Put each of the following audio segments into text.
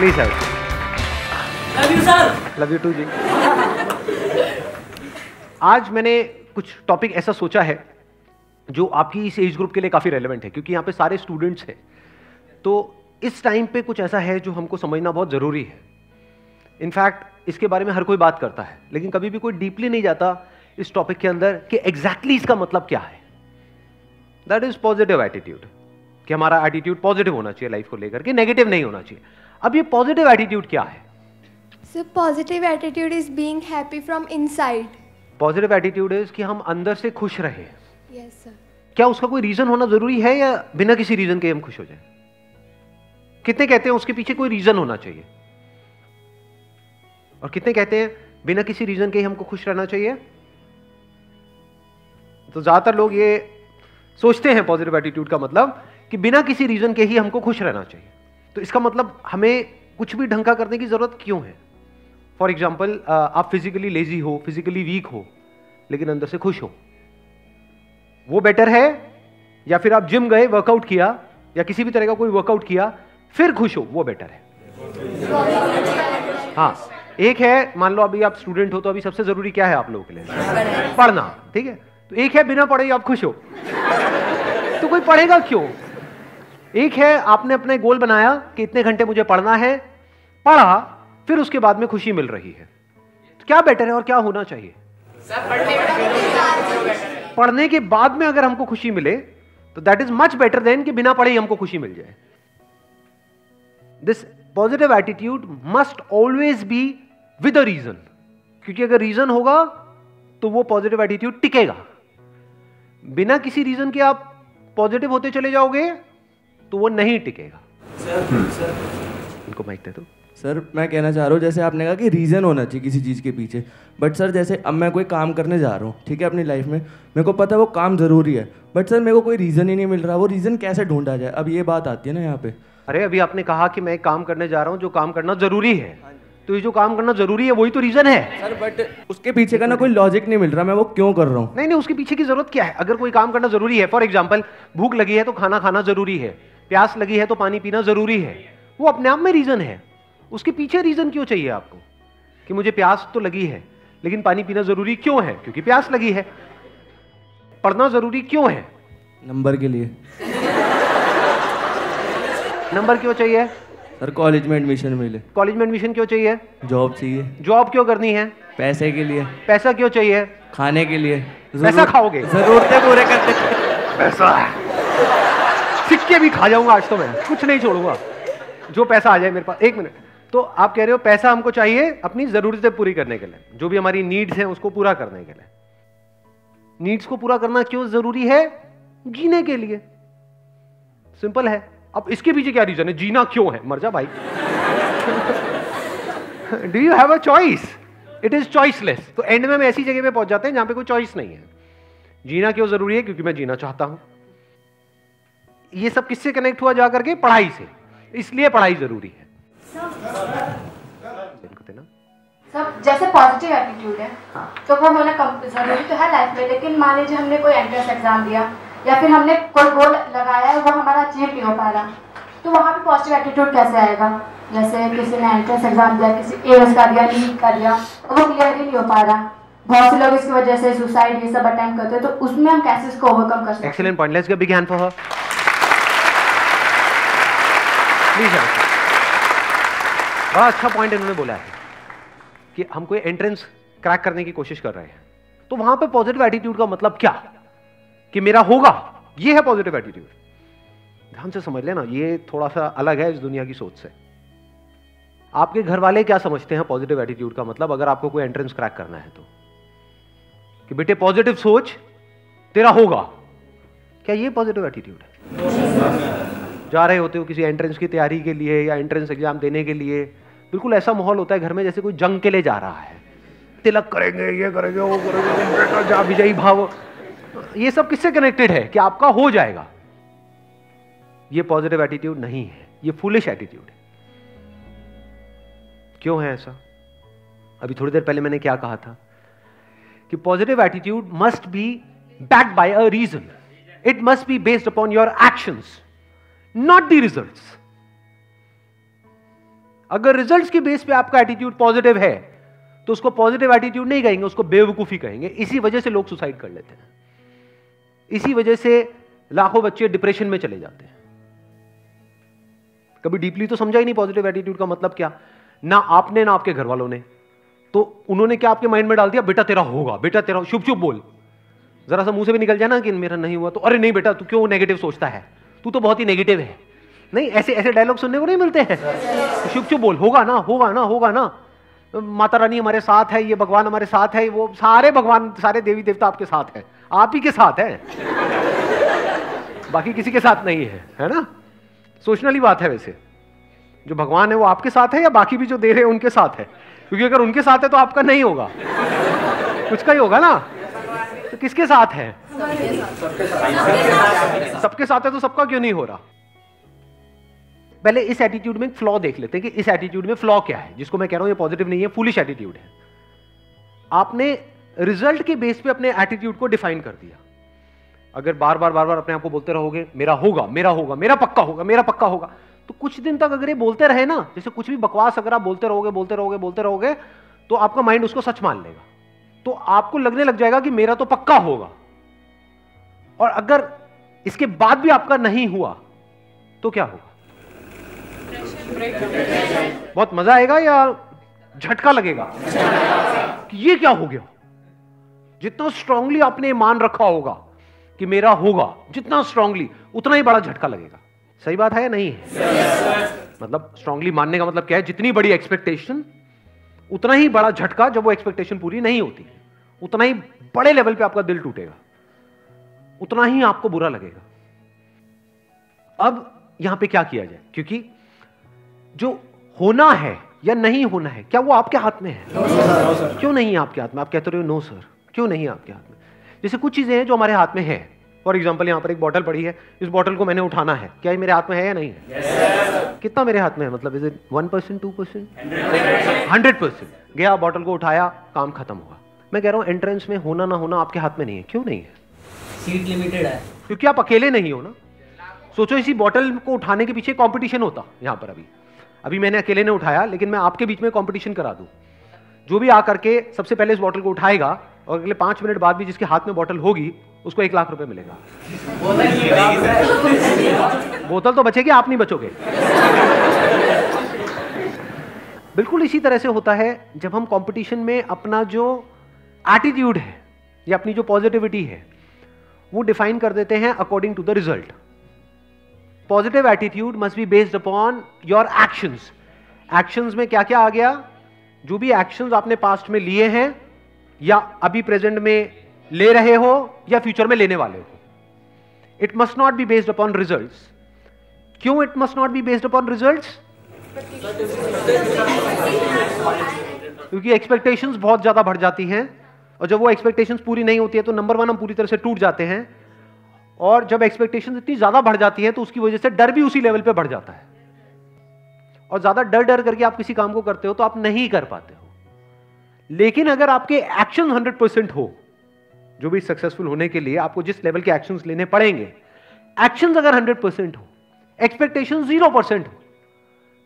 Please sir. Love you sir. Love you too जी. आज मैंने कुछ टॉपिक ऐसा सोचा है जो आपकी इस एज ग्रुप के लिए काफ़ी रेलेवेंट है, क्योंकि यहाँ पे सारे स्टूडेंट्स हैं। तो इस टाइम पे कुछ ऐसा है जो हमको समझना बहुत ज़रूरी है। इनफैक्ट इसके बारे में हर कोई बात करता है, लेकिन कभी भी कोई डीपली नहीं जाता इस टॉपिक के अंदर कि एग्जैक्टली इसका मतलब क्या है। दैट इज़ पॉजिटिव एटीट्यूड, कि हमारा एटीट्यूड पॉजिटिव होना चाहिए लाइफ को लेकर के, नेगेटिव नहीं होना चाहिए। अब ये पॉजिटिव एटीट्यूड क्या है? So positive attitude is being happy from inside. Positive attitude is कि हम अंदर से खुश रहें। Yes, sir. क्या उसका कोई रीजन होना जरूरी है या बिना किसी रीजन के हम खुश हो जाएं? कितने कहते हैं उसके पीछे कोई रीजन होना चाहिए, और कितने कहते हैं बिना किसी रीजन के हमको खुश रहना चाहिए? तो ज्यादातर लोग ये सोचते हैं पॉजिटिव एटीट्यूड का मतलब कि बिना किसी रीजन के ही हमको खुश रहना चाहिए। तो इसका मतलब हमें कुछ भी ढंग का करने की जरूरत क्यों है? फॉर एग्जाम्पल, आप फिजिकली लेजी हो, फिजिकली वीक हो, लेकिन अंदर से खुश हो, वो बेटर है। या फिर आप जिम गए, वर्कआउट किया, या किसी भी तरह का कोई वर्कआउट किया, फिर खुश हो, वो बेटर है। हाँ, एक है, मान लो अभी आप स्टूडेंट हो, तो अभी सबसे जरूरी क्या है आप लोगों के लिए? पढ़ना, ठीक है। तो एक है बिना पढ़े आप खुश हो, तो कोई पढ़ेगा क्यों? एक है आपने अपने गोल बनाया कि इतने घंटे मुझे पढ़ना है, पढ़ा, फिर उसके बाद में खुशी मिल रही है। तो क्या बेटर है और क्या होना चाहिए? पढ़ने के बाद में अगर हमको खुशी मिले तो that is much better than कि बिना पढ़े ही हमको खुशी मिल जाए। This positive attitude must always be with a reason, क्योंकि अगर रीजन होगा तो वो पॉजिटिव एटीट्यूड टिकेगा। बिना किसी रीजन के आप पॉजिटिव होते चले जाओगे तो वो नहीं टिकेगा। सर, इनको माइक दे दो। सर, मैं कहना चाह रहा हूँ, जैसे आपने कहा कि रीज़न होना चाहिए किसी चीज़ के पीछे, बट सर जैसे अब मैं कोई काम करने जा रहा हूँ, ठीक है, अपनी लाइफ में मेरे को पता है वो काम ज़रूरी है, बट सर मेरे को कोई रीज़न ही नहीं मिल रहा, वो रीज़न कैसे ढूंढा जाए? अब ये बात आती है ना यहाँ पे। अरे अभी आपने कहा कि मैं काम करने जा रहा हूँ जो काम करना ज़रूरी है, तो ये जो काम करना ज़रूरी है वही तो रीज़न है सर, बट उसके पीछे का ना कोई लॉजिक नहीं मिल रहा, मैं वो क्यों कर रहा हूँ। नहीं, उसके पीछे की ज़रूरत क्या है? अगर कोई काम करना ज़रूरी है, फॉर एग्जाम्पल भूख लगी है तो खाना खाना ज़रूरी है, प्यास लगी है तो पानी पीना ज़रूरी है, वो अपने आप में रीज़न है। उसके पीछे रीजन क्यों चाहिए आपको कि मुझे प्यास तो लगी है लेकिन पानी पीना जरूरी क्यों है? क्योंकि प्यास लगी है। पढ़ना जरूरी क्यों है? नंबर के लिए। नंबर क्यों चाहिए सर? कॉलेज में एडमिशन मिले। कॉलेज में एडमिशन क्यों चाहिए? जॉब चाहिए। जॉब क्यों करनी है? पैसे के लिए। पैसा क्यों चाहिए? खाने के लिए। पैसा खाओगे? जरूरतें पूरे करते पैसा। सिक्के भी खा जाऊंगा आज तो, मैं कुछ नहीं छोड़ूंगा, जो पैसा आ जाए मेरे पास। एक मिनट, तो आप कह रहे हो पैसा हमको चाहिए अपनी ज़रूरतें पूरी करने के लिए, जो भी हमारी नीड्स हैं उसको पूरा करने के लिए। नीड्स को पूरा करना क्यों ज़रूरी है? जीने के लिए, सिंपल है। अब इसके पीछे क्या रीज़न है? जीना क्यों है? मर जा भाई। Do you have a choice? It is choiceless. तो एंड में हम ऐसी जगह पे पहुंच जाते हैं जहाँ पे कोई चॉइस नहीं है। जीना क्यों ज़रूरी है? क्योंकि मैं जीना चाहता हूँ। ये सब किससे कनेक्ट हुआ? जा करके पढ़ाई से, इसलिए पढ़ाई ज़रूरी है। सब जैसे पॉजिटिव एटीट्यूड है, हाँ। तो वो होना जरूरी तो है लाइफ में, लेकिन मान लीजिए हमने कोई एंट्रेंस एग्जाम दिया या फिर हमने कोई गोल लगाया है वो हमारा अचीव नहीं हो पा रहा, तो वहाँ पे पॉजिटिव एटीट्यूड कैसे आएगा? जैसे किसी ने एंट्रेंस एग्जाम दिया, किसी एम्स का दिया, नीट का दिया, और वो क्लियर ही नहीं हो पा रहा, बहुत से लोग इसकी वजह से सुसाइड ये सब अटेम्प्ट करते हैं, तो उसमें हम कैसे इसको ओवरकम कर सकते हैं? Excellent point, let's give big hand for her. Please, बड़ा अच्छा पॉइंट इन्होंने बोला है कि हम कोई एंट्रेंस क्रैक करने की कोशिश कर रहे हैं, तो वहां पे पॉजिटिव एटीट्यूड का मतलब क्या? कि मेरा होगा, ये है पॉजिटिव एटीट्यूड। ध्यान से समझ लेना, ये थोड़ा सा अलग है इस दुनिया की सोच से। आपके घर वाले क्या समझते हैं पॉजिटिव एटीट्यूड का मतलब? अगर आपको कोई एंट्रेंस क्रैक करना है तो कि बेटे पॉजिटिव सोच, तेरा होगा। क्या ये पॉजिटिव एटीट्यूड है? जा रहे होते हो किसी एंट्रेंस की तैयारी के लिए या एंट्रेंस एग्जाम देने के लिए, बिल्कुल ऐसा माहौल होता है घर में जैसे कोई जंग के लिए जा रहा है, तिलक करेंगे, ये करेंगे, वो करेंगे, बेटा जा विजयी भाव, ये सब किससे कनेक्टेड है? कि आपका हो जाएगा। ये पॉजिटिव एटीट्यूड नहीं है, ये फूलिश एटीट्यूड है। क्यों है ऐसा? अभी थोड़ी देर पहले मैंने क्या कहा था कि positive attitude must be backed by a reason, it must be based upon your actions, Not the results। अगर रिजल्ट्स के बेस पे आपका एटीट्यूड पॉजिटिव है तो उसको पॉजिटिव एटीट्यूड नहीं कहेंगे, उसको बेवकूफी कहेंगे। इसी वजह से लोग सुसाइड कर लेते हैं, इसी वजह से लाखों बच्चे डिप्रेशन में चले जाते हैं। कभी डीपली तो समझा ही नहीं पॉजिटिव एटीट्यूड का मतलब क्या, ना आपने ना आपके घर वालों ने। तो उन्होंने क्या आपके माइंड में डाल दिया, बेटा तेरा होगा, बेटा तेरा, शुभ शुभ बोल, जरा सा मुंह से भी निकल जाए ना कि मेरा नहीं हुआ तो अरे नहीं बेटा तू क्यों नेगेटिव सोचता है, तू तो बहुत ही नेगेटिव है। नहीं, ऐसे ऐसे डायलॉग सुनने को नहीं मिलते हैं। शुभ शुभ बोल, होगा ना, होगा ना, होगा ना, माता रानी हमारे साथ है, ये भगवान हमारे साथ है, वो सारे भगवान, सारे देवी देवता आपके साथ है, आप ही के साथ है, बाकी किसी के साथ नहीं है, है ना। सोचने वाली बात है वैसे, जो भगवान है वो आपके साथ है या बाकी भी जो दे रहे हैं उनके साथ है, क्योंकि अगर उनके साथ है तो आपका नहीं होगा, कुछ का ही होगा ना। तो किसके साथ है, सबके साथ है, तो सबका क्यों नहीं हो रहा। पहले इस एटीट्यूड में फ्लॉ देख लेते हैं कि इस एटीट्यूड में फ्लॉ क्या है, जिसको मैं कह रहा हूं ये पॉजिटिव नहीं है, फूलिश एटीट्यूड है। आपने रिजल्ट के बेस पे अपने एटीट्यूड को डिफाइन कर दिया। अगर बार बार बार बार अपने आप को बोलते रहोगे मेरा होगा, मेरा होगा, मेरा पक्का होगा, मेरा पक्का होगा, तो कुछ दिन तक अगर ये बोलते रहे ना, जैसे कुछ भी बकवास अगर आप बोलते रहोगे बोलते रहोगे बोलते रहोगे, तो आपका माइंड उसको सच मान लेगा। तो आपको लगने लग जाएगा कि मेरा तो पक्का होगा, और अगर इसके बाद भी आपका नहीं हुआ तो क्या होगा, बहुत मजा आएगा या झटका लगेगा कि ये क्या हो गया। जितना स्ट्रांगली आपने मान रखा होगा कि मेरा होगा, जितना स्ट्रांगली, उतना ही बड़ा झटका लगेगा। सही बात है या नहीं है? मतलब स्ट्रांगली मानने का मतलब क्या है, जितनी बड़ी एक्सपेक्टेशन उतना ही बड़ा झटका, जब वो एक्सपेक्टेशन पूरी नहीं होती उतना ही बड़े लेवल पे आपका दिल टूटेगा, उतना ही आपको बुरा लगेगा। अब यहां पे क्या किया जाए, क्योंकि जो होना है या नहीं होना है क्या वो आपके हाथ में है? No, क्यों नहीं है आपके हाथ में? आप कहते रहे हो नो सर, क्यों नहीं है आपके हाथ में? जैसे कुछ चीजें हैं जो हमारे हाथ में है, फॉर एग्जाम्पल यहाँ पर एक बॉटल पड़ी है, इस बॉटल को मैंने उठाना है, क्या ये मेरे हाथ में है या नहीं है? Yes, कितना मेरे हाथ में है, मतलब इज इट 1%, 2%, 100%? गया बॉटल को उठाया, काम खत्म हुआ। मैं कह रहा हूँ एंट्रेंस में होना ना होना आपके हाथ में नहीं है। क्यों नहीं है? सीट लिमिटेड है, क्योंकि आप अकेले नहीं हो ना। सोचो इसी बॉटल को उठाने के पीछे कॉम्पिटिशन होता। यहाँ पर अभी मैंने अकेले ने उठाया, लेकिन मैं आपके बीच में कंपटीशन करा दूं, जो भी आकर के सबसे पहले इस बॉटल को उठाएगा और अगले 5 मिनट बाद भी जिसके हाथ में बॉटल होगी उसको 1 लाख रुपए मिलेगा। बोतल तो बचेगी, आप नहीं बचोगे। बिल्कुल इसी तरह से होता है जब हम कंपटीशन में अपना जो एटीट्यूड है या अपनी जो पॉजिटिविटी है वो डिफाइन कर देते हैं according to the result. Positive attitude must be based upon your actions. Actions में क्या क्या आ गया, जो भी एक्शंस आपने पास्ट में लिए हैं या अभी प्रेजेंट में ले रहे हो या फ्यूचर में लेने वाले हो। It must not be based upon results. क्यों it must not be based upon results? क्योंकि एक्सपेक्टेशंस बहुत ज्यादा बढ़ जाती हैं, और जब वो एक्सपेक्टेशंस पूरी नहीं होती है तो नंबर 1 हम पूरी तरह से टूट जाते हैं, और जब एक्सपेक्टेशन इतनी ज्यादा बढ़ जाती है तो उसकी वजह से डर भी उसी लेवल पे बढ़ जाता है, और ज्यादा डर डर करके आप किसी काम को करते हो तो आप नहीं कर पाते हो। लेकिन अगर आपके एक्शन 100% हो, जो भी सक्सेसफुल होने के लिए आपको जिस लेवल के एक्शंस लेने पड़ेंगे, एक्शंस अगर 100% हो, एक्सपेक्टेशन 0% हो,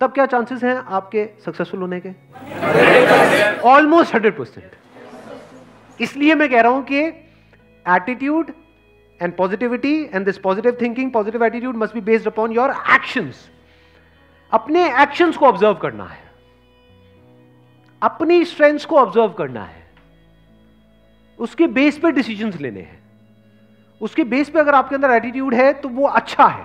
तब क्या चांसेस हैं आपके सक्सेसफुल होने के? ऑलमोस्ट 100%। इसलिए मैं कह रहा हूं कि attitude and positivity and this positive thinking, positive attitude must be based upon your actions. अपने actions को observe करना है, अपनी strengths को observe करना है, उसके base पे decisions लेने हैं, उसके base पे अगर आपके अंदर attitude है तो वो अच्छा है।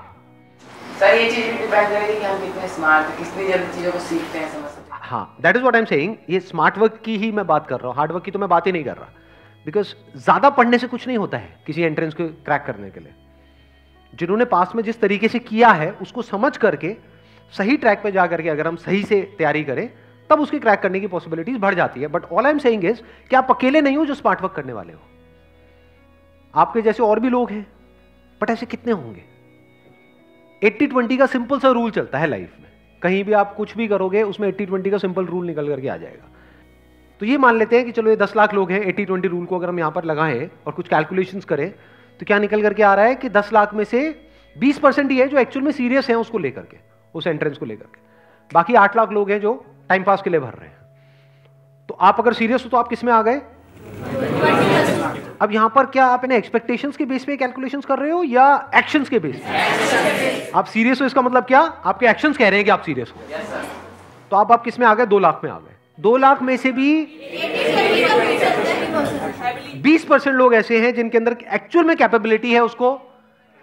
सर ये चीज़ भी डिपेंड करेगी कि हम कितने smart हैं, कितनी जल्दी चीज़ों को सीखते हैं, समझते हैं। हाँ, that is what I'm saying। ये smart work की ही मैं बात कर रहा हूँ, hard work की तो मैं बात ही नहीं कर रहा। बिकॉज ज्यादा पढ़ने से कुछ नहीं होता है किसी एंट्रेंस को क्रैक करने के लिए। जिन्होंने पास में जिस तरीके से किया है उसको समझ करके सही ट्रैक पे जा करके अगर हम सही से तैयारी करें तब उसकी क्रैक करने की पॉसिबिलिटीज बढ़ जाती है। But all I am saying is कि आप अकेले नहीं हो जो स्मार्ट वर्क करने वाले हो, आपके जैसे और भी लोग हैं, बट ऐसे कितने होंगे। 80-20 का सिंपल सा रूल चलता है लाइफ में, कहीं भी आप कुछ भी करोगे उसमें 80-20 का सिंपल रूल निकल करके आ जाएगा। तो ये मान लेते हैं कि चलो ये 10 लाख लोग हैं, 80-20 रूल को अगर हम यहाँ पर लगाएं और कुछ कैलकुलेशंस करें तो क्या निकल करके आ रहा है कि 10 लाख में से 20% ही है जो एक्चुअल में सीरियस हैं उसको लेकर के, उस एंट्रेंस को लेकर के। बाकी 8 लाख लोग हैं जो टाइम पास के लिए भर रहे हैं। तो आप अगर सीरियस हो तो आप किस में आ गए? अब यहां पर क्या आप इन्हें एक्सपेक्टेशंस के बेस पे कैलकुलेशंस कर रहे हो या एक्शंस के बेस पे? आप सीरियस हो इसका मतलब क्या? आपके एक्शंस कह रहे हैं कि आप सीरियस हो। yes, तो आप किस में आ गए? 2 लाख में आ गए। 2 लाख में से भी 20% लोग ऐसे हैं जिनके अंदर एक्चुअल में कैपेबिलिटी है उसको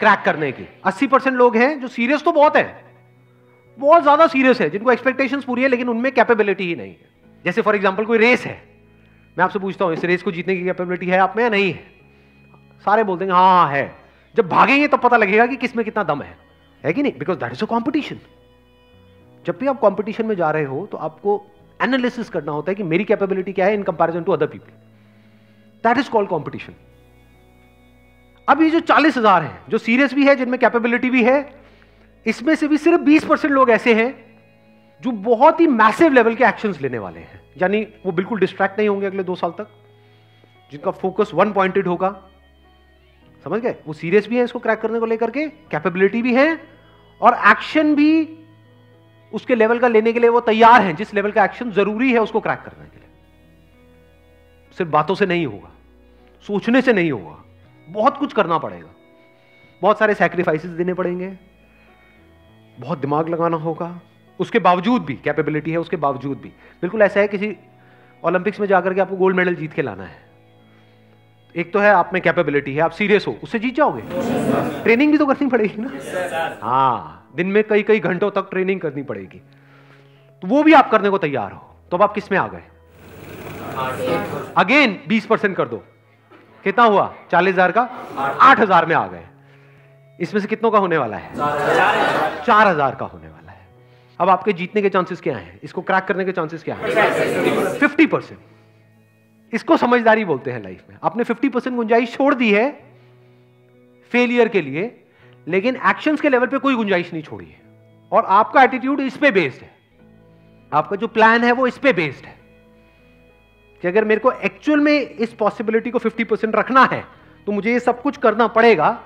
क्रैक करने की। 80% लोग हैं जो सीरियस तो बहुत है, बहुत ज्यादा सीरियस है, जिनको एक्सपेक्टेशंस पूरी है लेकिन उनमें कैपेबिलिटी ही नहीं है। जैसे फॉर एग्जाम्पल कोई रेस है, मैं आपसे पूछता हूं इस रेस को जीतने की कैपेबिलिटी है आप में या नहीं है? सारे बोल देंगे हाँ है। जब भागेंगे तब पता लगेगा कि किस में कितना दम है कि नहीं? Because that is a competition. जब भी आप कॉम्पिटिशन में जा रहे हो तो आपको एनालिसिस करना होता है कि मेरी कैपेबिलिटी क्या है in comparison to other people. That is called competition. अब ये जो 40,000 है जो सीरियस भी है जिनमें कैपेबिलिटी भी है, इसमें से भी सिर्फ 20% लोग ऐसे हैं जो बहुत ही मैसिव लेवल के एक्शंस लेने वाले हैं, यानी वो बिल्कुल डिस्ट्रैक्ट नहीं होंगे अगले 2 साल तक, जिनका फोकस वन पॉइंटेड होगा। समझ गए? वो सीरियस भी है इसको क्रैक करने को लेकर के, कैपेबिलिटी भी है और एक्शन भी उसके लेवल का लेने के लिए वो तैयार हैं जिस लेवल का एक्शन जरूरी है उसको क्रैक करने के लिए। सिर्फ बातों से नहीं होगा, सोचने से नहीं होगा, बहुत कुछ करना पड़ेगा, बहुत सारे सैक्रिफाइसेस देने पड़ेंगे, बहुत दिमाग लगाना होगा। उसके बावजूद भी कैपेबिलिटी है, उसके बावजूद भी बिल्कुल ऐसा है किसी ओलंपिक्स में जाकर के आपको गोल्ड मेडल जीत के लाना है। एक तो है आप में कैपेबिलिटी है, आप सीरियस हो, उससे जीत जाओगे? ट्रेनिंग भी तो करनी पड़ेगी ना। हाँ, दिन में कई कई घंटों तक ट्रेनिंग करनी पड़ेगी, तो वो भी आप करने को तैयार हो। तो अब आप किस में आ गए? अगेन 20% कर दो, कितना हुआ? 40,000 का 8,000 में आ गए। इसमें से कितनों का होने वाला है? 4,000 का होने वाला है। अब आपके जीतने के चांसेस क्या हैं? इसको क्रैक करने के चांसेस क्या हैं? 50%। इसको समझदारी बोलते हैं लाइफ में। आपने 50% गुंजाइश छोड़ दी है फेलियर के लिए, लेकिन एक्शंस के लेवल पे कोई गुंजाइश नहीं छोड़ी है। और आपका एटीट्यूड इस पे बेस्ड है, आपका जो प्लान है वो इस पे बेस्ड है कि अगर मेरे को एक्चुअल में इस पॉसिबिलिटी को 50% रखना है तो मुझे ये सब कुछ करना पड़ेगा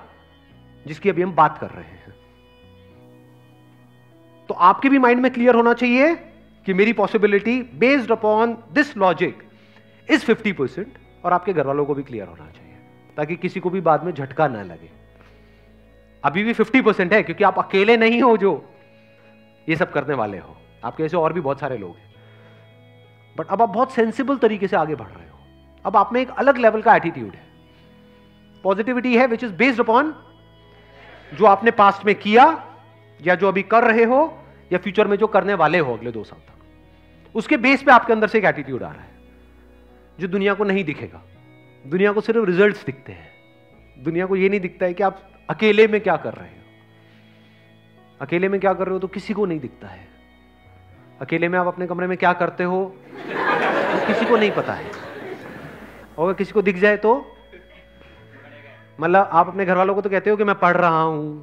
जिसकी अभी हम बात कर रहे हैं। तो आपके भी माइंड में क्लियर होना चाहिए कि मेरी possibility based upon this logic is 50%, और आपके घर वालों को भी क्लियर होना चाहिए ताकि किसी को भी बाद में झटका ना लगे। अभी भी 50% है क्योंकि आप अकेले नहीं हो जो ये सब करने वाले हो, आपके ऐसे और भी बहुत सारे लोग हैं। बट अब आप बहुत सेंसिबल तरीके से आगे बढ़ रहे हो, अब आप में एक अलग लेवल का एटीट्यूड है, पॉजिटिविटी है विच इज बेस्ड अपॉन जो आपने पास्ट में किया या जो अभी कर रहे हो या फ्यूचर में जो करने वाले हो अगले 2 साल तक। उसके बेस पे आपके अंदर से एक एटीट्यूड आ रहा है जो दुनिया को नहीं दिखेगा। दुनिया को सिर्फ रिजल्ट्स दिखते हैं, दुनिया को ये नहीं दिखता है कि आप अकेले में क्या कर रहे हो। अकेले में क्या कर रहे हो तो किसी को नहीं दिखता है। अकेले में आप अपने कमरे में क्या करते हो तो किसी को नहीं पता है, और अगर किसी को दिख जाए तो मतलब आप अपने घर वालों को तो कहते हो कि मैं पढ़ रहा हूं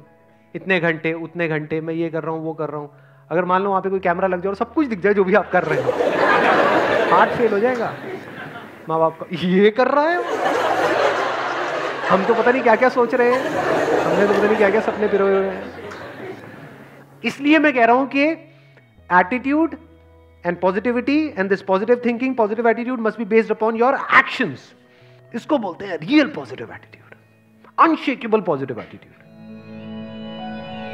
इतने घंटे उतने घंटे, मैं ये कर रहा हूं वो कर रहा हूं। अगर मान लो वहां पे कोई कैमरा लग जाए और सब कुछ दिख जाए जो भी आप कर रहे हो, हार्ट फेल हो जाएगा। माँ बाप का ये कर रहा है, हम तो पता नहीं क्या क्या सोच रहे हैं, हमने तो पता नहीं क्या क्या सपने पिरोए हुए हैं। इसलिए मैं कह रहा हूं कि attitude and positivity and this positive thinking, positive attitude must be based upon your actions. इसको बोलते हैं real positive attitude, unshakeable positive attitude.